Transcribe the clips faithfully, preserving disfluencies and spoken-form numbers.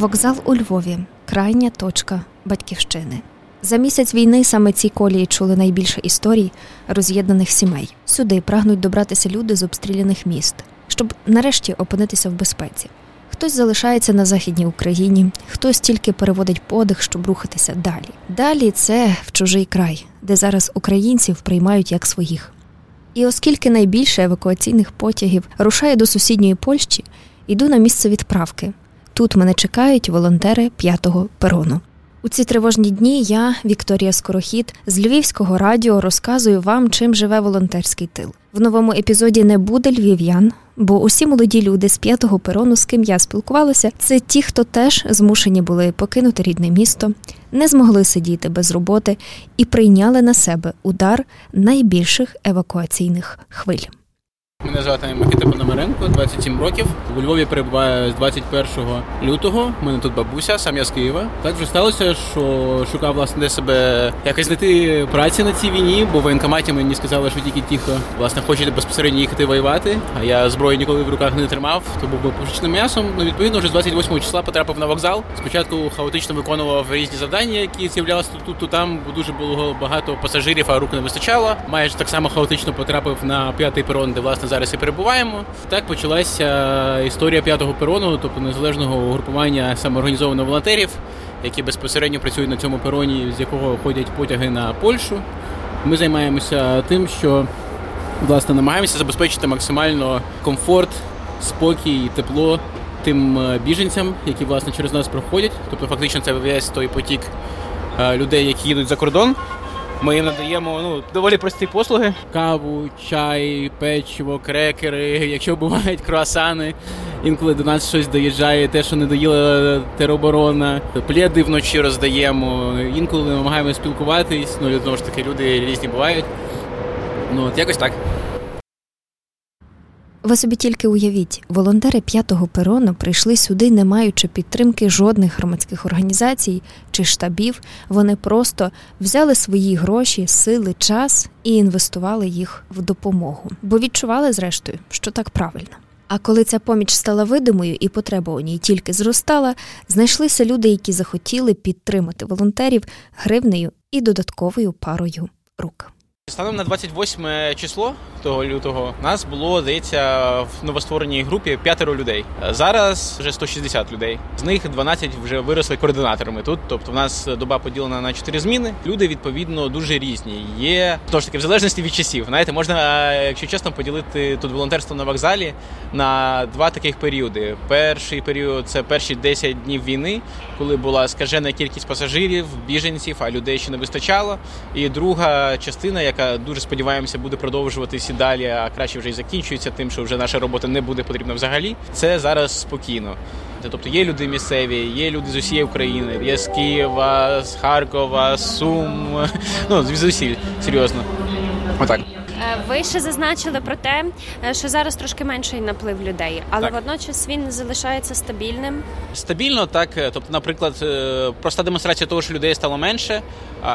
Вокзал у Львові. Крайня точка батьківщини. За місяць війни саме ці колії чули найбільше історій роз'єднаних сімей. Сюди прагнуть добратися люди з обстріляних міст, щоб нарешті опинитися в безпеці. Хтось залишається на Західній Україні, хтось тільки переводить подих, щоб рухатися далі. Далі – це в чужий край, де зараз українців приймають як своїх. І оскільки найбільше евакуаційних потягів рушає до сусідньої Польщі, йду на місце відправки. Тут мене чекають волонтери п'ятого перону. У ці тривожні дні я, Вікторія Скорохід, з Львівського радіо розказую вам, чим живе волонтерський тил. В новому епізоді не буде львів'ян, бо усі молоді люди з п'ятого перону, з ким я спілкувалася, це ті, хто теж змушені були покинути рідне місто, не змогли сидіти без роботи і прийняли на себе удар найбільших евакуаційних хвиль. Мене звати Микита Пономаренко, двадцять сім років. У Львові перебуваю з двадцять першого лютого. У мене тут бабуся, сам я з Києва. Так вже сталося, що шукав, власне, де себе якось знайти праці на цій війні, бо в воєнкоматі мені сказали, що тільки ті, хто, власне, хоче безпосередньо їхати воювати. А я зброю ніколи в руках не тримав, то був пушечним м'ясом. Ну, відповідно, вже з двадцять восьмого числа потрапив на вокзал. Спочатку хаотично виконував різні завдання, які з'являлися тут, тут, там, бо дуже було багато пасажирів, а рук не вистачало. Майже так само хаотично потрапив на п'ятий перон, де, власне, зараз і перебуваємо. Так почалася історія п'ятого перону, тобто незалежного угрупування самоорганізованих волонтерів, які безпосередньо працюють на цьому пероні, з якого ходять потяги на Польщу. Ми займаємося тим, що, власне, намагаємося забезпечити максимально комфорт, спокій, тепло тим біженцям, які, власне, через нас проходять. Тобто фактично це весь той потік людей, які їдуть за кордон. Ми їм надаємо ну, доволі прості послуги. Каву, чай, печиво, крекери, якщо бувають круасани. Інколи до нас щось доїжджає, те, що не доїла тероборона. Пледи вночі роздаємо. Інколи намагаємося спілкуватись. Ну, знову ж таки, люди різні бувають. Ну, от якось так. Ви собі тільки уявіть, волонтери п'ятого перону прийшли сюди, не маючи підтримки жодних громадських організацій чи штабів. Вони просто взяли свої гроші, сили, час і інвестували їх в допомогу. Бо відчували, зрештою, що так правильно. А коли ця поміч стала видимою і потреба у ній тільки зростала, знайшлися люди, які захотіли підтримати волонтерів гривнею і додатковою парою рук. Станом на двадцять восьме число того лютого нас було, здається, в новоствореній групі п'ятеро людей. Зараз вже сто шістдесят людей. З них дванадцять вже виросли координаторами тут. Тобто в нас доба поділена на чотири зміни. Люди, відповідно, дуже різні. Є, тож таки, в залежності від часів. Знаєте, можна, якщо чесно, поділити тут волонтерство на вокзалі на два таких періоди. Перший період – це перші десять днів війни, коли була скажена кількість пасажирів, біженців, а людей ще не вистачало. І друга частина, яка дуже сподіваємося, буде продовжуватись і далі, а краще вже і закінчується тим, що вже наша робота не буде потрібна взагалі. Це зараз спокійно. Тобто є люди місцеві, є люди з усієї України, є з Києва, з Харкова, з Сум, ну, з усіх, серйозно. Отак. Ви ще зазначили про те, що зараз трошки менший наплив людей, але так, водночас він залишається стабільним. Стабільно, так. Тобто, наприклад, проста демонстрація того, що людей стало менше,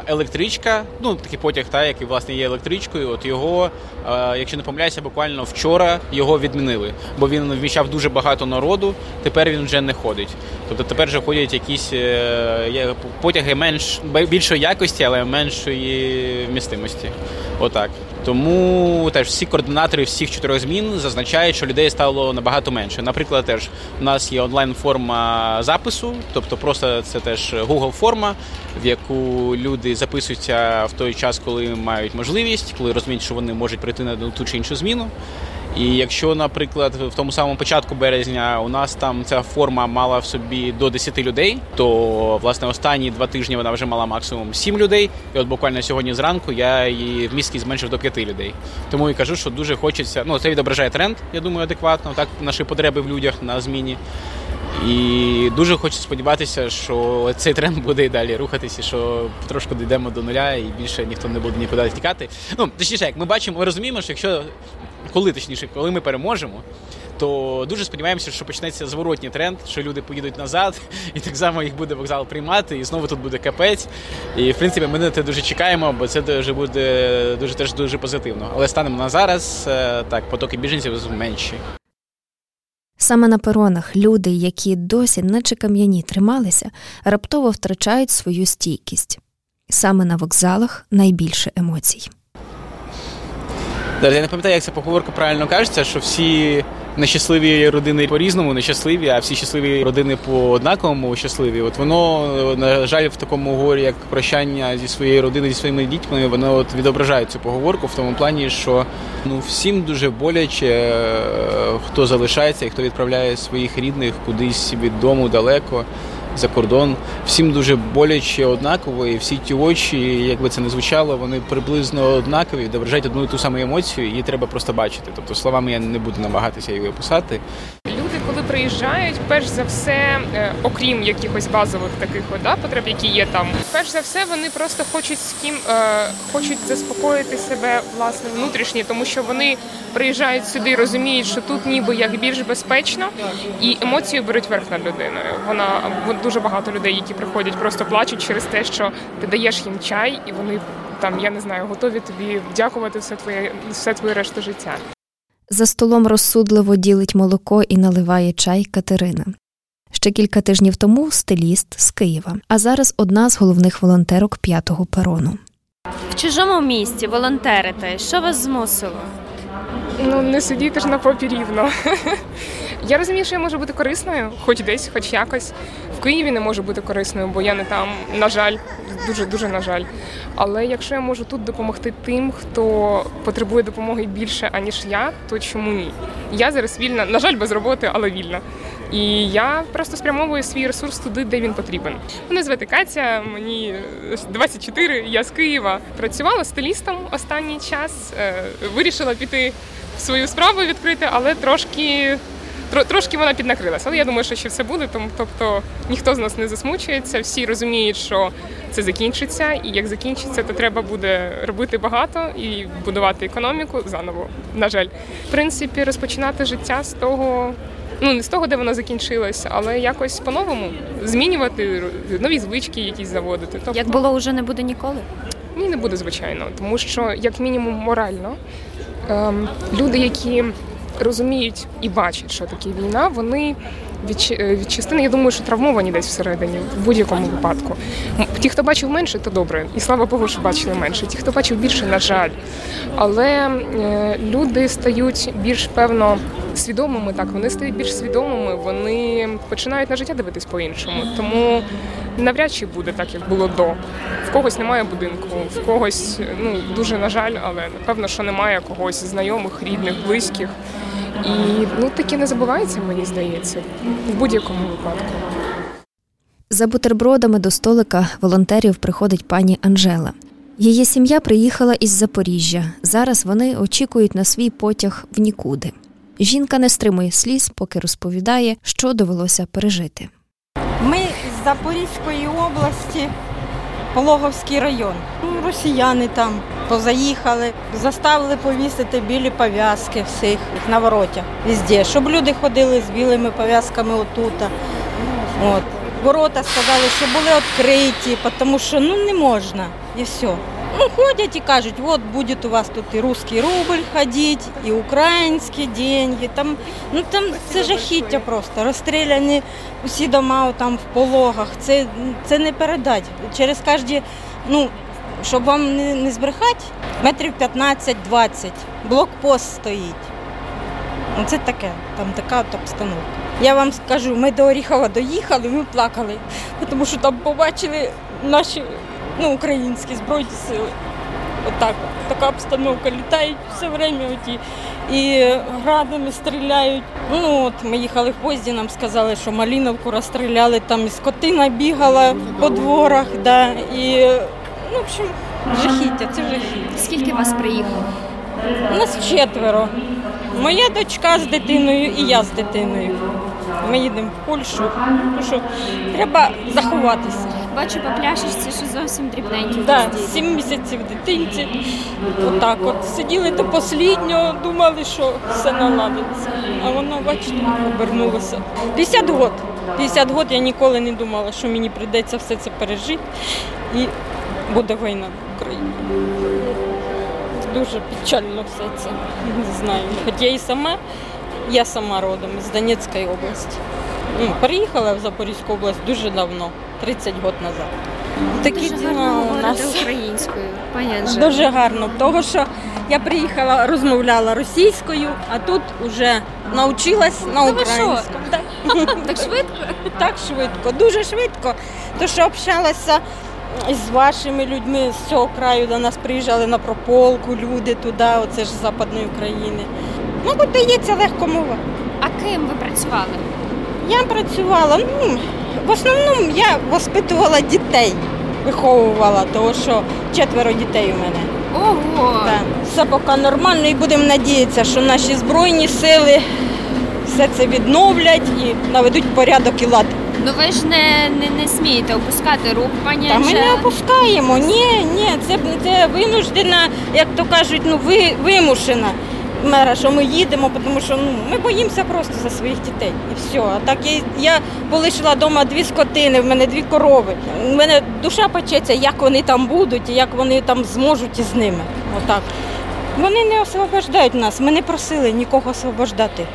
електричка, ну, такий потяг, та, який, власне, є електричкою, от його, якщо не помиляюся, буквально вчора його відмінили, бо він вміщав дуже багато народу, тепер він вже не ходить. Тобто, тепер вже ходять якісь потяги менш, більшої якості, але меншої вмістимості. Отак. Тому теж всі координатори всіх чотирьох змін зазначають, що людей стало набагато менше. Наприклад, теж у нас є онлайн-форма запису, тобто просто це теж Google-форма, в яку люди записуються в той час, коли мають можливість, коли розуміють, що вони можуть прийти на ту чи іншу зміну. І якщо, наприклад, в тому самому початку березня у нас там ця форма мала в собі до десять людей, то, власне, останні два тижні вона вже мала максимум сім людей. І от буквально сьогодні зранку я її в місті зменшив до п'яти людей. Тому і кажу, що дуже хочеться, ну, це відображає тренд, я думаю, адекватно, так, наші потреби в людях на зміні. І дуже хочу сподіватися, що цей тренд буде і далі рухатися, що трошки дійдемо до нуля і більше ніхто не буде нікуди тікати. Ну, точніше, як ми бачимо, ми розуміємо, що якщо, коли, точніше, коли ми переможемо, то дуже сподіваємося, що почнеться зворотній тренд, що люди поїдуть назад, і так само їх буде вокзал приймати, і знову тут буде капець. І, в принципі, ми на це дуже чекаємо, бо це дуже буде дуже, теж дуже позитивно. Але станемо на зараз, так, потоки біженців менші. Саме на перонах люди, які досі наче кам'яні трималися, раптово втрачають свою стійкість. Саме на вокзалах найбільше емоцій. Я не пам'ятаю, як ця поговорка правильно кажеться, що всі нещасливі родини по-різному нещасливі, а всі щасливі родини по-однаковому щасливі. От воно, на жаль, в такому горі, як прощання зі своєю родиною, зі своїми дітьми, воно от відображає цю поговорку в тому плані, що ну, всім дуже боляче, хто залишається і хто відправляє своїх рідних кудись від дому далеко, за кордон. Всім дуже боляче однаково, і всі ті очі, як би це не звучало, вони приблизно однакові, відображають одну і ту саму емоцію, її треба просто бачити. Тобто словами я не буду намагатися її описати. Люди, коли приїжджають, перш за все, окрім якихось базових таких да, потреб, які є там, перш за все, вони просто хочуть з ким, е, хочуть заспокоїти себе, власне, внутрішнє, тому що вони приїжджають сюди, розуміють, що тут ніби як більш безпечно, і емоції беруть верх над людиною. Вона дуже багато людей, які приходять, просто плачуть через те, що ти даєш їм чай, і вони там, я не знаю, готові тобі дякувати все твоє, все твоє решту життя. За столом розсудливо ділить молоко і наливає чай Катерина. Ще кілька тижнів тому стиліст з Києва, а зараз одна з головних волонтерок п'ятого перону. В чужому місті волонтерите. Що вас змусило? Ну, не сидіти ж на попі рівно. Я розумію, що я можу бути корисною, хоч десь, хоч якось. В Києві не можу бути корисною, бо я не там, на жаль, дуже-дуже на жаль. Але якщо я можу тут допомогти тим, хто потребує допомоги більше, аніж я, то чому ні? Я зараз вільна, на жаль, без роботи, але вільна. І я просто спрямовую свій ресурс туди, де він потрібен. Мене звати Катя, мені двадцять чотири, я з Києва. Працювала стилістом останній час, вирішила піти в свою справу відкрити, але трошки... Трошки вона піднакрилася, але я думаю, що ще все буде, тому, тобто ніхто з нас не засмучується, всі розуміють, що це закінчиться, і як закінчиться, то треба буде робити багато і будувати економіку заново, на жаль. В принципі, розпочинати життя з того, ну не з того, де воно закінчилось, але якось по-новому, змінювати нові звички якісь заводити. Тобто... Як було, вже не буде ніколи? Ні, не буде, звичайно, тому що, як мінімум, морально, ем, люди, які... розуміють і бачать, що таке війна, вони від, від частини, я думаю, що травмовані десь всередині, в будь-якому випадку. Ті, хто бачив менше, то добре. І слава Богу, що бачили менше. Ті, хто бачив більше, на жаль. Але е, люди стають більш, певно, свідомими, так, вони стають більш свідомими, вони починають на життя дивитись по-іншому. Тому навряд чи буде так, як було до. В когось немає будинку, в когось, ну, дуже, на жаль, але, напевно, що немає когось знайомих, рідних, близьких. І, ну, таке не забувається, мені здається, в будь-якому випадку. За бутербродами до столика волонтерів приходить пані Анжела. Її сім'я приїхала із Запоріжжя. Зараз вони очікують на свій потяг в нікуди. Жінка не стримує сліз, поки розповідає, що довелося пережити. Ми з Запорізької області, Пологовський район. Росіяни там позаїхали, заставили повісити білі пов'язки всіх на воротях, везде, щоб люди ходили з білими пов'язками отут. От. Ворота сказали, що були відкриті, тому що ну, не можна, і все. Ну, ходять і кажуть, от буде у вас тут і русський рубль ходити, і українські деньги. Там, ну, там це жахіття просто. Розстріляні усі дома там, в Пологах. Це, це не передати. Через кожні, ну, щоб вам не, не збрехати, метрів п'ятнадцять-двадцять блокпост стоїть. Ну, це таке, там така от обстановка. Я вам скажу, ми до Оріхова доїхали, ми плакали, тому що там побачили наші... Ну, українські збройні сили. Отак, от така обстановка. Літають все время оті. І градами стріляють. Ну, от ми їхали в поїзді, нам сказали, що Малиновку розстріляли, там і скотина бігала по дворах, да. І, ну, в общем, жахіття, це жахіття. Скільки вас приїхало? У нас четверо. Моя дочка з дитиною і я з дитиною. Ми їдемо в Польщу, тому що треба заховатися. Бачу по пляшечці, що зовсім дрібненькі. Так, да, сім місяців дитинці. Отак от. Сиділи до останнього, думали, що все наладиться. А воно, бачите, обернулося. п'ятдесят років. п'ятдесят років я ніколи не думала, що мені прийдеться все це пережити. І буде війна в Україні. Дуже печально все це. Не знаю. Хоч я і сама Я сама родом з Донецької області. Ну, переїхала в Запорізьку область дуже давно, тридцять років назад. Такі діла у нас українською, понятно. Дуже гарно, тому що я приїхала, розмовляла російською, а тут вже навчилась на українському. Так швидко? Так швидко, дуже швидко. Тому що общалася з вашими людьми з цього краю, до нас приїжджали на прополку, люди туди, оце ж з Західної України. Мабуть, дається легко мова. А ким ви працювали? Я працювала, ну, в основному я воспитувала дітей, виховувала, тому що четверо дітей у мене. Ого! Так. Все поки нормально і будемо сподіватися, що наші Збройні сили все це відновлять і наведуть порядок і лад. Ну ви ж не, не, не смієте опускати рук, пані Анжела? Та ми не опускаємо, ні, ні, це, це винуждена, як то кажуть, ну ви, вимушена. Мера, що ми їдемо, тому що ну, ми боїмося просто за своїх дітей і все. А так я, я полишила вдома дві скотини, в мене дві корови. У мене душа печеться, як вони там будуть і як вони там зможуть із ними. Отак. Вони не освобождають нас, ми не просили нікого освобождати.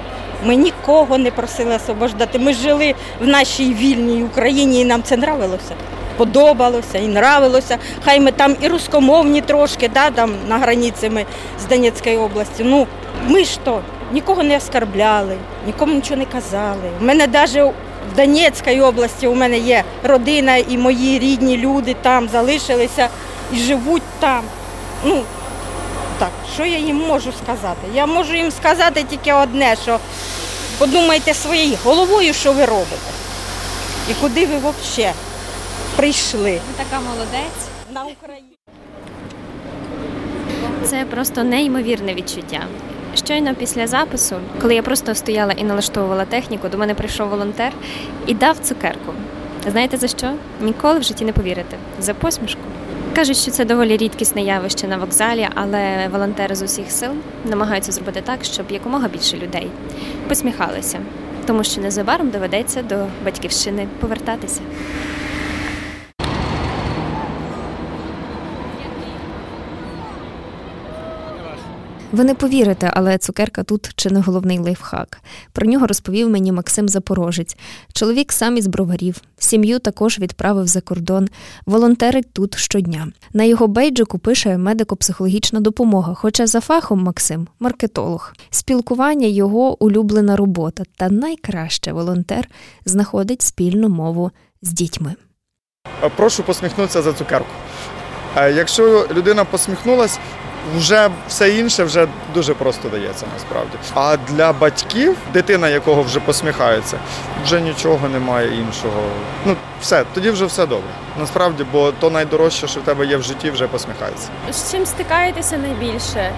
Ми нікого не просили освобождати. Ми жили в нашій вільній Україні і нам це нравилося. Подобалося і нравилося. Хай ми там і рускомовні трошки, да, там на границі ми з Донецької області. Ну, ми ж то нікого не оскарбляли, нікому нічого не казали. У мене навіть в Донецькій області у мене є родина і мої рідні люди там залишилися і живуть там. Ну, так, що я їм можу сказати? Я можу їм сказати тільки одне, що подумайте своєю головою, що ви робите. І куди ви взагалі прийшли. Така молодець. На Україні. Це просто неймовірне відчуття. Щойно після запису, коли я просто стояла і налаштовувала техніку, до мене прийшов волонтер і дав цукерку. Знаєте за що? Ніколи в житті не повірите. За посмішку. Кажуть, що це доволі рідкісне явище на вокзалі, але волонтери з усіх сил намагаються зробити так, щоб якомога більше людей посміхалися. Тому що незабаром доведеться до батьківщини повертатися. Ви не повірите, але цукерка тут чи не головний лайфхак. Про нього розповів мені Максим Запорожець. Чоловік сам із Броварів. Сім'ю також відправив за кордон. Волонтерить тут щодня. На його бейджику пише медико-психологічна допомога, хоча за фахом Максим – маркетолог. Спілкування – його улюблена робота. Та найкраще волонтер знаходить спільну мову з дітьми. Прошу посміхнутися за цукерку. Якщо людина посміхнулась, вже все інше вже дуже просто дається насправді. А для батьків, дитина якого вже посміхається, вже нічого немає іншого. Ну, все, тоді вже все добре. Насправді, бо то найдорожче, що в тебе є в житті, вже посміхається. З чим стикаєтеся найбільше?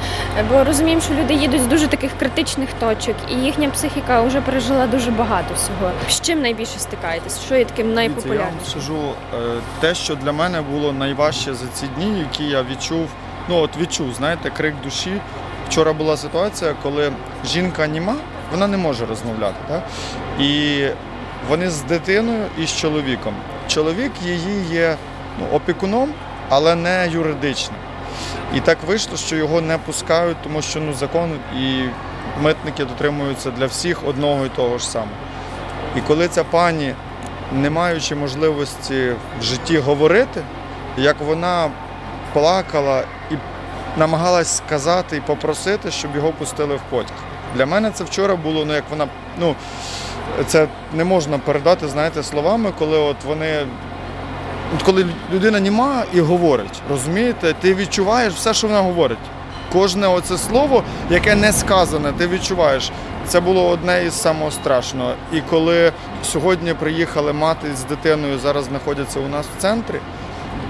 Бо розуміємо, що люди їдуть з дуже таких критичних точок, і їхня психіка вже пережила дуже багато всього. З чим найбільше стикаєтеся? Що є таким найпопулярнішим? Я вам скажу, те, що для мене було найважче за ці дні, які я відчув, Ну от відчув, знаєте, крик душі. Вчора була ситуація, коли жінка німа, вона не може розмовляти. Так? І вони з дитиною і з чоловіком. Чоловік її є ну, опікуном, але не юридичним. І так вийшло, що його не пускають, тому що ну, закон і митники дотримуються для всіх одного і того ж самого. І коли ця пані, не маючи можливості в житті говорити, як вона плакала і намагалась сказати і попросити, щоб його пустили в потяг. Для мене це вчора було, ну як вона, ну це не можна передати, знаєте, словами, коли от вони, от коли людина німа і говорить, розумієте, ти відчуваєш все, що вона говорить. Кожне оце слово, яке не сказане, ти відчуваєш. Це було одне із самого страшного. І коли сьогодні приїхали мати з дитиною, зараз знаходяться у нас в центрі,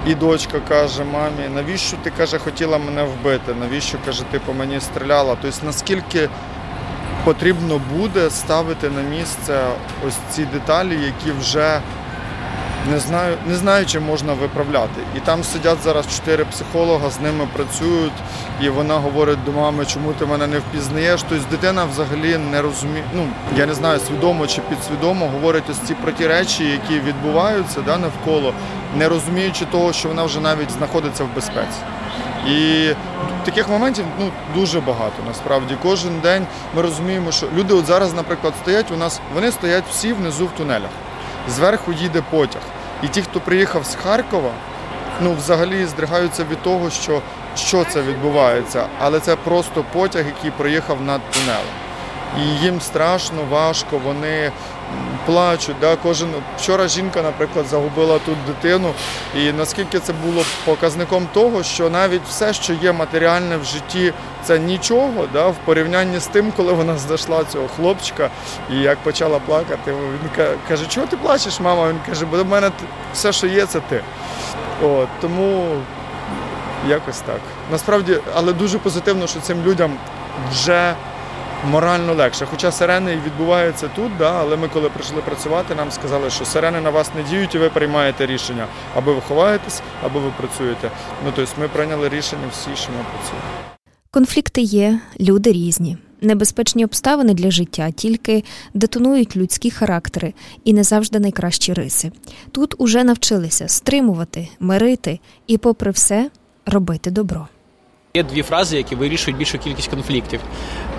і дочка каже, мамі, навіщо ти, каже, хотіла мене вбити, навіщо, каже, ти по мені стріляла. Тобто, наскільки потрібно буде ставити на місце ось ці деталі, які вже не знаю, не знаю, чи можна виправляти. І там сидять зараз чотири психолога, з ними працюють, і вона говорить до мами, чому ти мене не впізнаєш. Тобто, дитина взагалі не розуміє, ну, я не знаю, свідомо чи підсвідомо, говорить ось ці про ті речі, які відбуваються да, навколо, не розуміючи того, що вона вже навіть знаходиться в безпеці. І таких моментів ну, дуже багато, насправді. Кожен день ми розуміємо, що люди от зараз, наприклад, стоять у нас, вони стоять всі внизу в тунелях. Зверху їде потяг. І ті, хто приїхав з Харкова, ну, взагалі здригаються від того, що, що це відбувається. Але це просто потяг, який проїхав над тунелем. І їм страшно, важко, вони плачуть. Да? Кожен... Вчора жінка, наприклад, загубила тут дитину. І наскільки це було показником того, що навіть все, що є матеріальне в житті, це нічого, да? В порівнянні з тим, коли вона знайшла цього хлопчика і як почала плакати, він каже, чого ти плачеш, мама? Він каже, бо в мене все, що є, це ти. От, тому якось так. Насправді, але дуже позитивно, що цим людям вже морально легше. Хоча сирени відбуваються тут, да, але ми коли прийшли працювати, нам сказали, що сирени на вас не діють і ви приймаєте рішення. Або ви ховаєтесь, або ви працюєте. Ну, тобто ми прийняли рішення всі, що ми працюємо. Конфлікти є, люди різні. Небезпечні обставини для життя тільки детонують людські характери і не завжди найкращі риси. Тут уже навчилися стримувати, мирити і, попри все, робити добро. Є дві фрази, які вирішують більшу кількість конфліктів.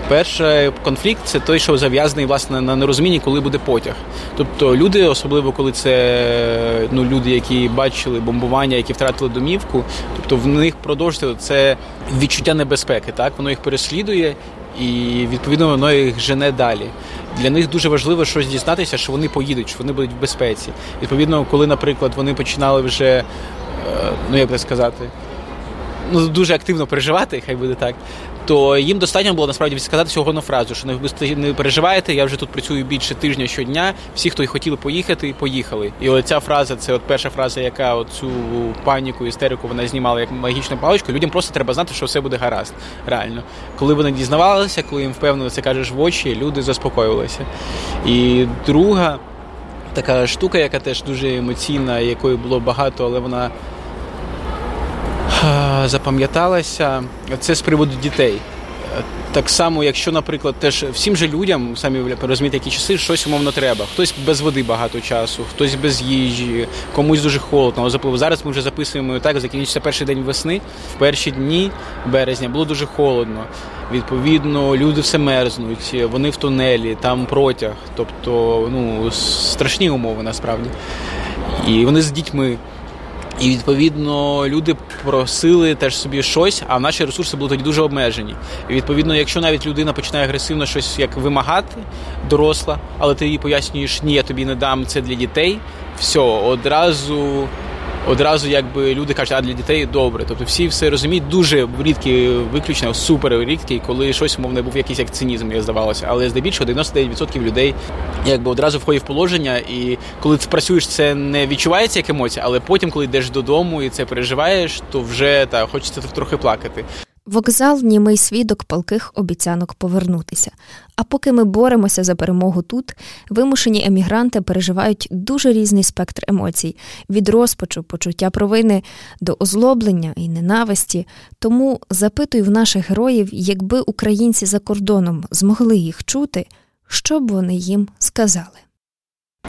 Перший конфлікт – це той, що зав'язаний, власне, на нерозумінні, коли буде потяг. Тобто люди, особливо коли це ну, люди, які бачили бомбування, які втратили домівку, тобто в них продовжується це відчуття небезпеки, так? Воно їх переслідує і, відповідно, воно їх жене далі. Для них дуже важливо щось дізнатися, що вони поїдуть, що вони будуть в безпеці. Відповідно, коли, наприклад, вони починали вже, ну, як би сказати, ну, дуже активно переживати, хай буде так, то їм достатньо було, насправді, сказати всього на фразу, що не переживаєте, я вже тут працюю більше тижня щодня, всі, хто й хотіли поїхати, поїхали. І оця фраза, це от перша фраза, яка цю паніку, істерику вона знімала як магічну паличку, людям просто треба знати, що все буде гаразд, реально. Коли вони дізнавалися, коли їм впевнено це кажеш в очі, люди заспокоювалися. І друга така штука, яка теж дуже емоційна, якої було багато, але вона запам'яталася, це з приводу дітей. Так само, якщо, наприклад, теж всім же людям, самі розумієте, які часи, щось умовно треба. Хтось без води багато часу, хтось без їжі, комусь дуже холодно. Зараз ми вже записуємо, так, закінчився перший день весни. В перші дні березня було дуже холодно. Відповідно, люди все мерзнуть, вони в тунелі, там протяг. Тобто, ну, страшні умови, насправді. І вони з дітьми. І, відповідно, люди просили теж собі щось, а наші ресурси були тоді дуже обмежені. І, відповідно, якщо навіть людина починає агресивно щось як вимагати, доросла, але ти їй пояснюєш, ні, я тобі не дам, це для дітей, все, одразу, одразу якби люди кажуть, а для дітей добре. Тобто всі все розуміють, дуже рідкі виключення, супер рідкі, коли щось, мовно, був якийсь як цинізм, як здавалося. Але здебільшого дев'яносто дев'ять відсотків людей якби одразу входять в положення, і коли ти працюєш, це не відчувається як емоція, але потім, коли йдеш додому і це переживаєш, то вже та, хочеться трохи плакати. Вокзал – німий свідок палких обіцянок повернутися. А поки ми боремося за перемогу тут, вимушені емігранти переживають дуже різний спектр емоцій – від розпачу, почуття провини, до озлоблення і ненависті. Тому запитую в наших героїв, якби українці за кордоном змогли їх чути, що б вони їм сказали.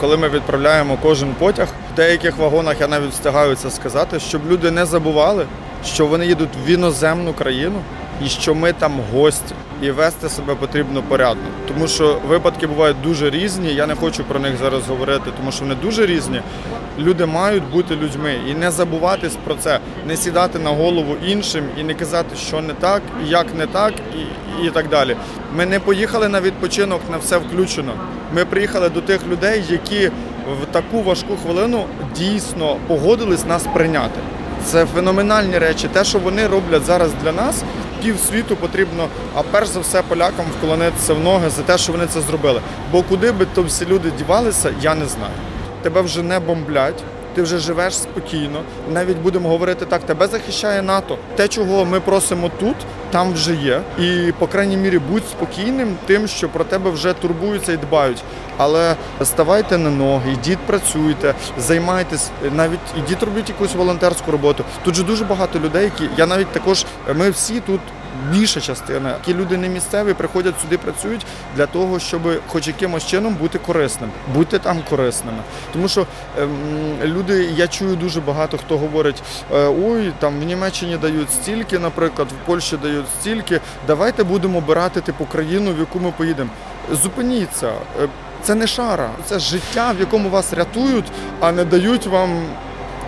Коли ми відправляємо кожен потяг, в деяких вагонах я навіть встигаю це сказати, щоб люди не забували, що вони їдуть в іноземну країну і що ми там гості, і вести себе потрібно порядно. Тому що випадки бувають дуже різні, я не хочу про них зараз говорити, тому що вони дуже різні. Люди мають бути людьми і не забуватись про це, не сідати на голову іншим і не казати, що не так, як не так і, і так далі. Ми не поїхали на відпочинок, на все включено. Ми приїхали до тих людей, які в таку важку хвилину дійсно погодились нас прийняти. Це феноменальні речі. Те, що вони роблять зараз для нас, пів світу потрібно, а перш за все полякам вклонитися в ноги за те, що вони це зробили. Бо куди би то всі люди дівалися, я не знаю. Тебе вже не бомблять, ти вже живеш спокійно, навіть будемо говорити так, тебе захищає НАТО. Те, чого ми просимо тут, там вже є. І, по крайній мірі, будь спокійним тим, що про тебе вже турбуються і дбають. Але ставайте на ноги, йдіть, працюйте, займайтесь, навіть йдіть робіть якусь волонтерську роботу. Тут же дуже багато людей, які, я навіть також, ми всі тут більша частина. Ті люди не місцеві, приходять сюди, працюють для того, щоб хоч якимось чином бути корисним, бути там корисними. Тому що ем, люди, я чую дуже багато, хто говорить, ой, там в Німеччині дають стільки, наприклад, в Польщі дають стільки, давайте будемо обирати типу країну, в яку ми поїдемо. Зупиніться. Це не шара, це життя, в якому вас рятують, а не дають вам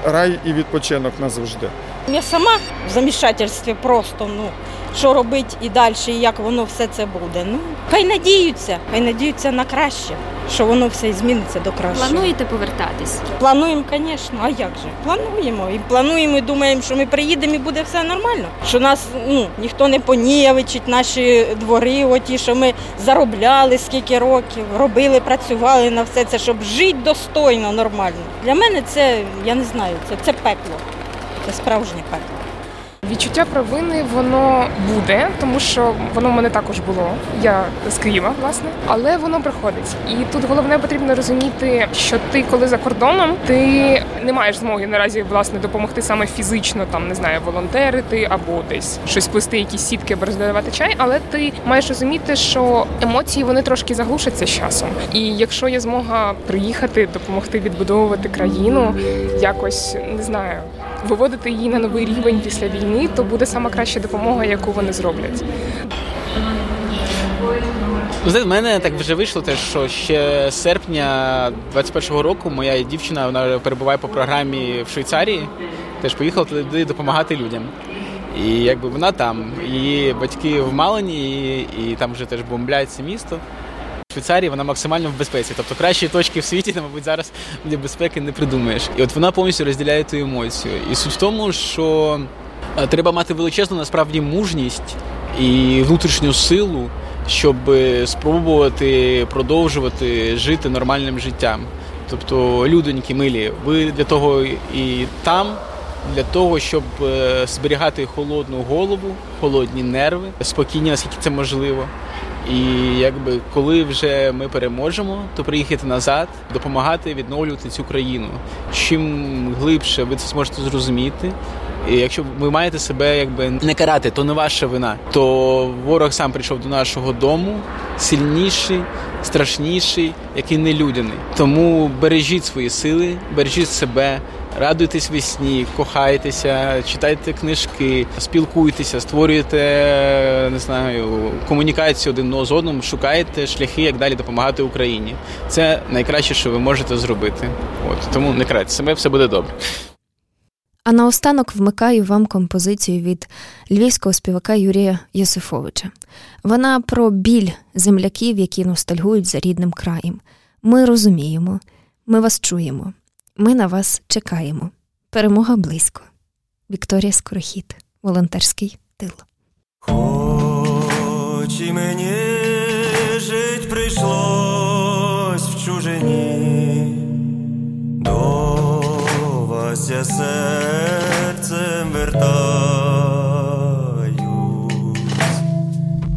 рай і відпочинок назавжди. Я сама в замішательстві просто, ну, що робити і далі, і як воно все це буде. Ну, хай надіються, хай надіються на краще, що воно все зміниться до кращого. Плануєте повертатись? Плануємо, звісно. А як же? Плануємо. І плануємо, і думаємо, що ми приїдемо і буде все нормально. Що нас, ну, ніхто не понівечить, наші двори, оті, що ми заробляли скільки років, робили, працювали на все це, щоб жити достойно, нормально. Для мене це, я не знаю, це, це пекло. Це справжнє пекло. Відчуття провини, воно буде, тому що воно в мене також було. Я з Києва, власне, але воно приходить. І тут головне потрібно розуміти, що ти, коли за кордоном, ти не маєш змоги наразі, власне, допомогти саме фізично, там, не знаю, волонтерити або десь щось плести, якісь сітки або роздавати чай, але ти маєш розуміти, що емоції, вони трошки заглушаться з часом. І якщо є змога приїхати, допомогти відбудовувати країну, якось, не знаю, виводити її на новий рівень після війни, то буде сама краща допомога, яку вони зроблять. У мене так вже вийшло те, що ще з серпня двадцять першого року моя дівчина, вона перебуває по програмі в Швейцарії, теж поїхала туди допомагати людям. І якби вона там, її батьки в Малині, і там вже теж бомбляється місто. Швейцарії вона максимально в безпеці, тобто кращої точки в світі, мабуть, зараз для безпеки не придумаєш. І от вона повністю розділяє ту емоцію. І суть в тому, що треба мати величезну, насправді, мужність і внутрішню силу, щоб спробувати продовжувати жити нормальним життям. Тобто, людоньки милі, ви для того і там, для того, щоб зберігати холодну голову, холодні нерви, спокійні, наскільки це можливо. І якби коли вже ми переможемо, то приїхати назад, допомагати відновлювати цю країну. Чим глибше ви це зможете зрозуміти, і якщо ви маєте себе якби не карати, то не ваша вина, то ворог сам прийшов до нашого дому, сильніший, страшніший, який нелюдяний. Тому бережіть свої сили, бережіть себе, радуйтесь весні, кохайтеся, читайте книжки, спілкуйтеся, створюйте, не знаю, комунікацію один з одним, шукайте шляхи, як далі допомагати Україні. Це найкраще, що ви можете зробити. От, тому не крайте себе, все буде добре. А наостанок вмикаю вам композицію від львівського співака Юрія Йосифовича. Вона про біль земляків, які ностальгують за рідним краєм. Ми розуміємо, ми вас чуємо. Ми на вас чекаємо. Перемога близько. Вікторія Скорохід, волонтерський тил. Хоч і мені жить прийшлось в чужині, до вас я серцем вертаюсь.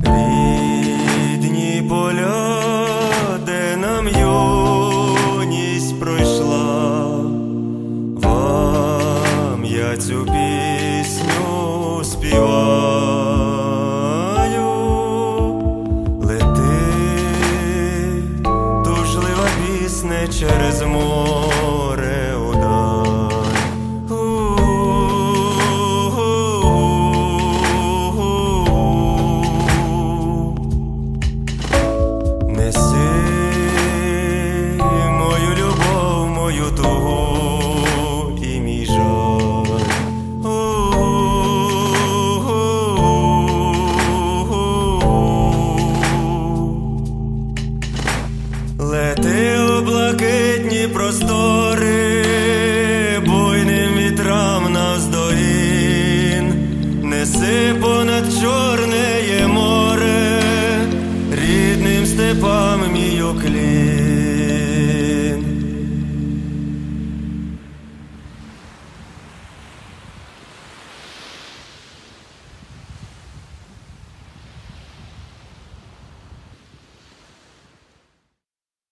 Рідні поля, де нам юність пройшла, я цю пісню співаю. Лети, тужлива пісня, через море удаль. Неси мою любов, мою тугу і мій жаль. Простори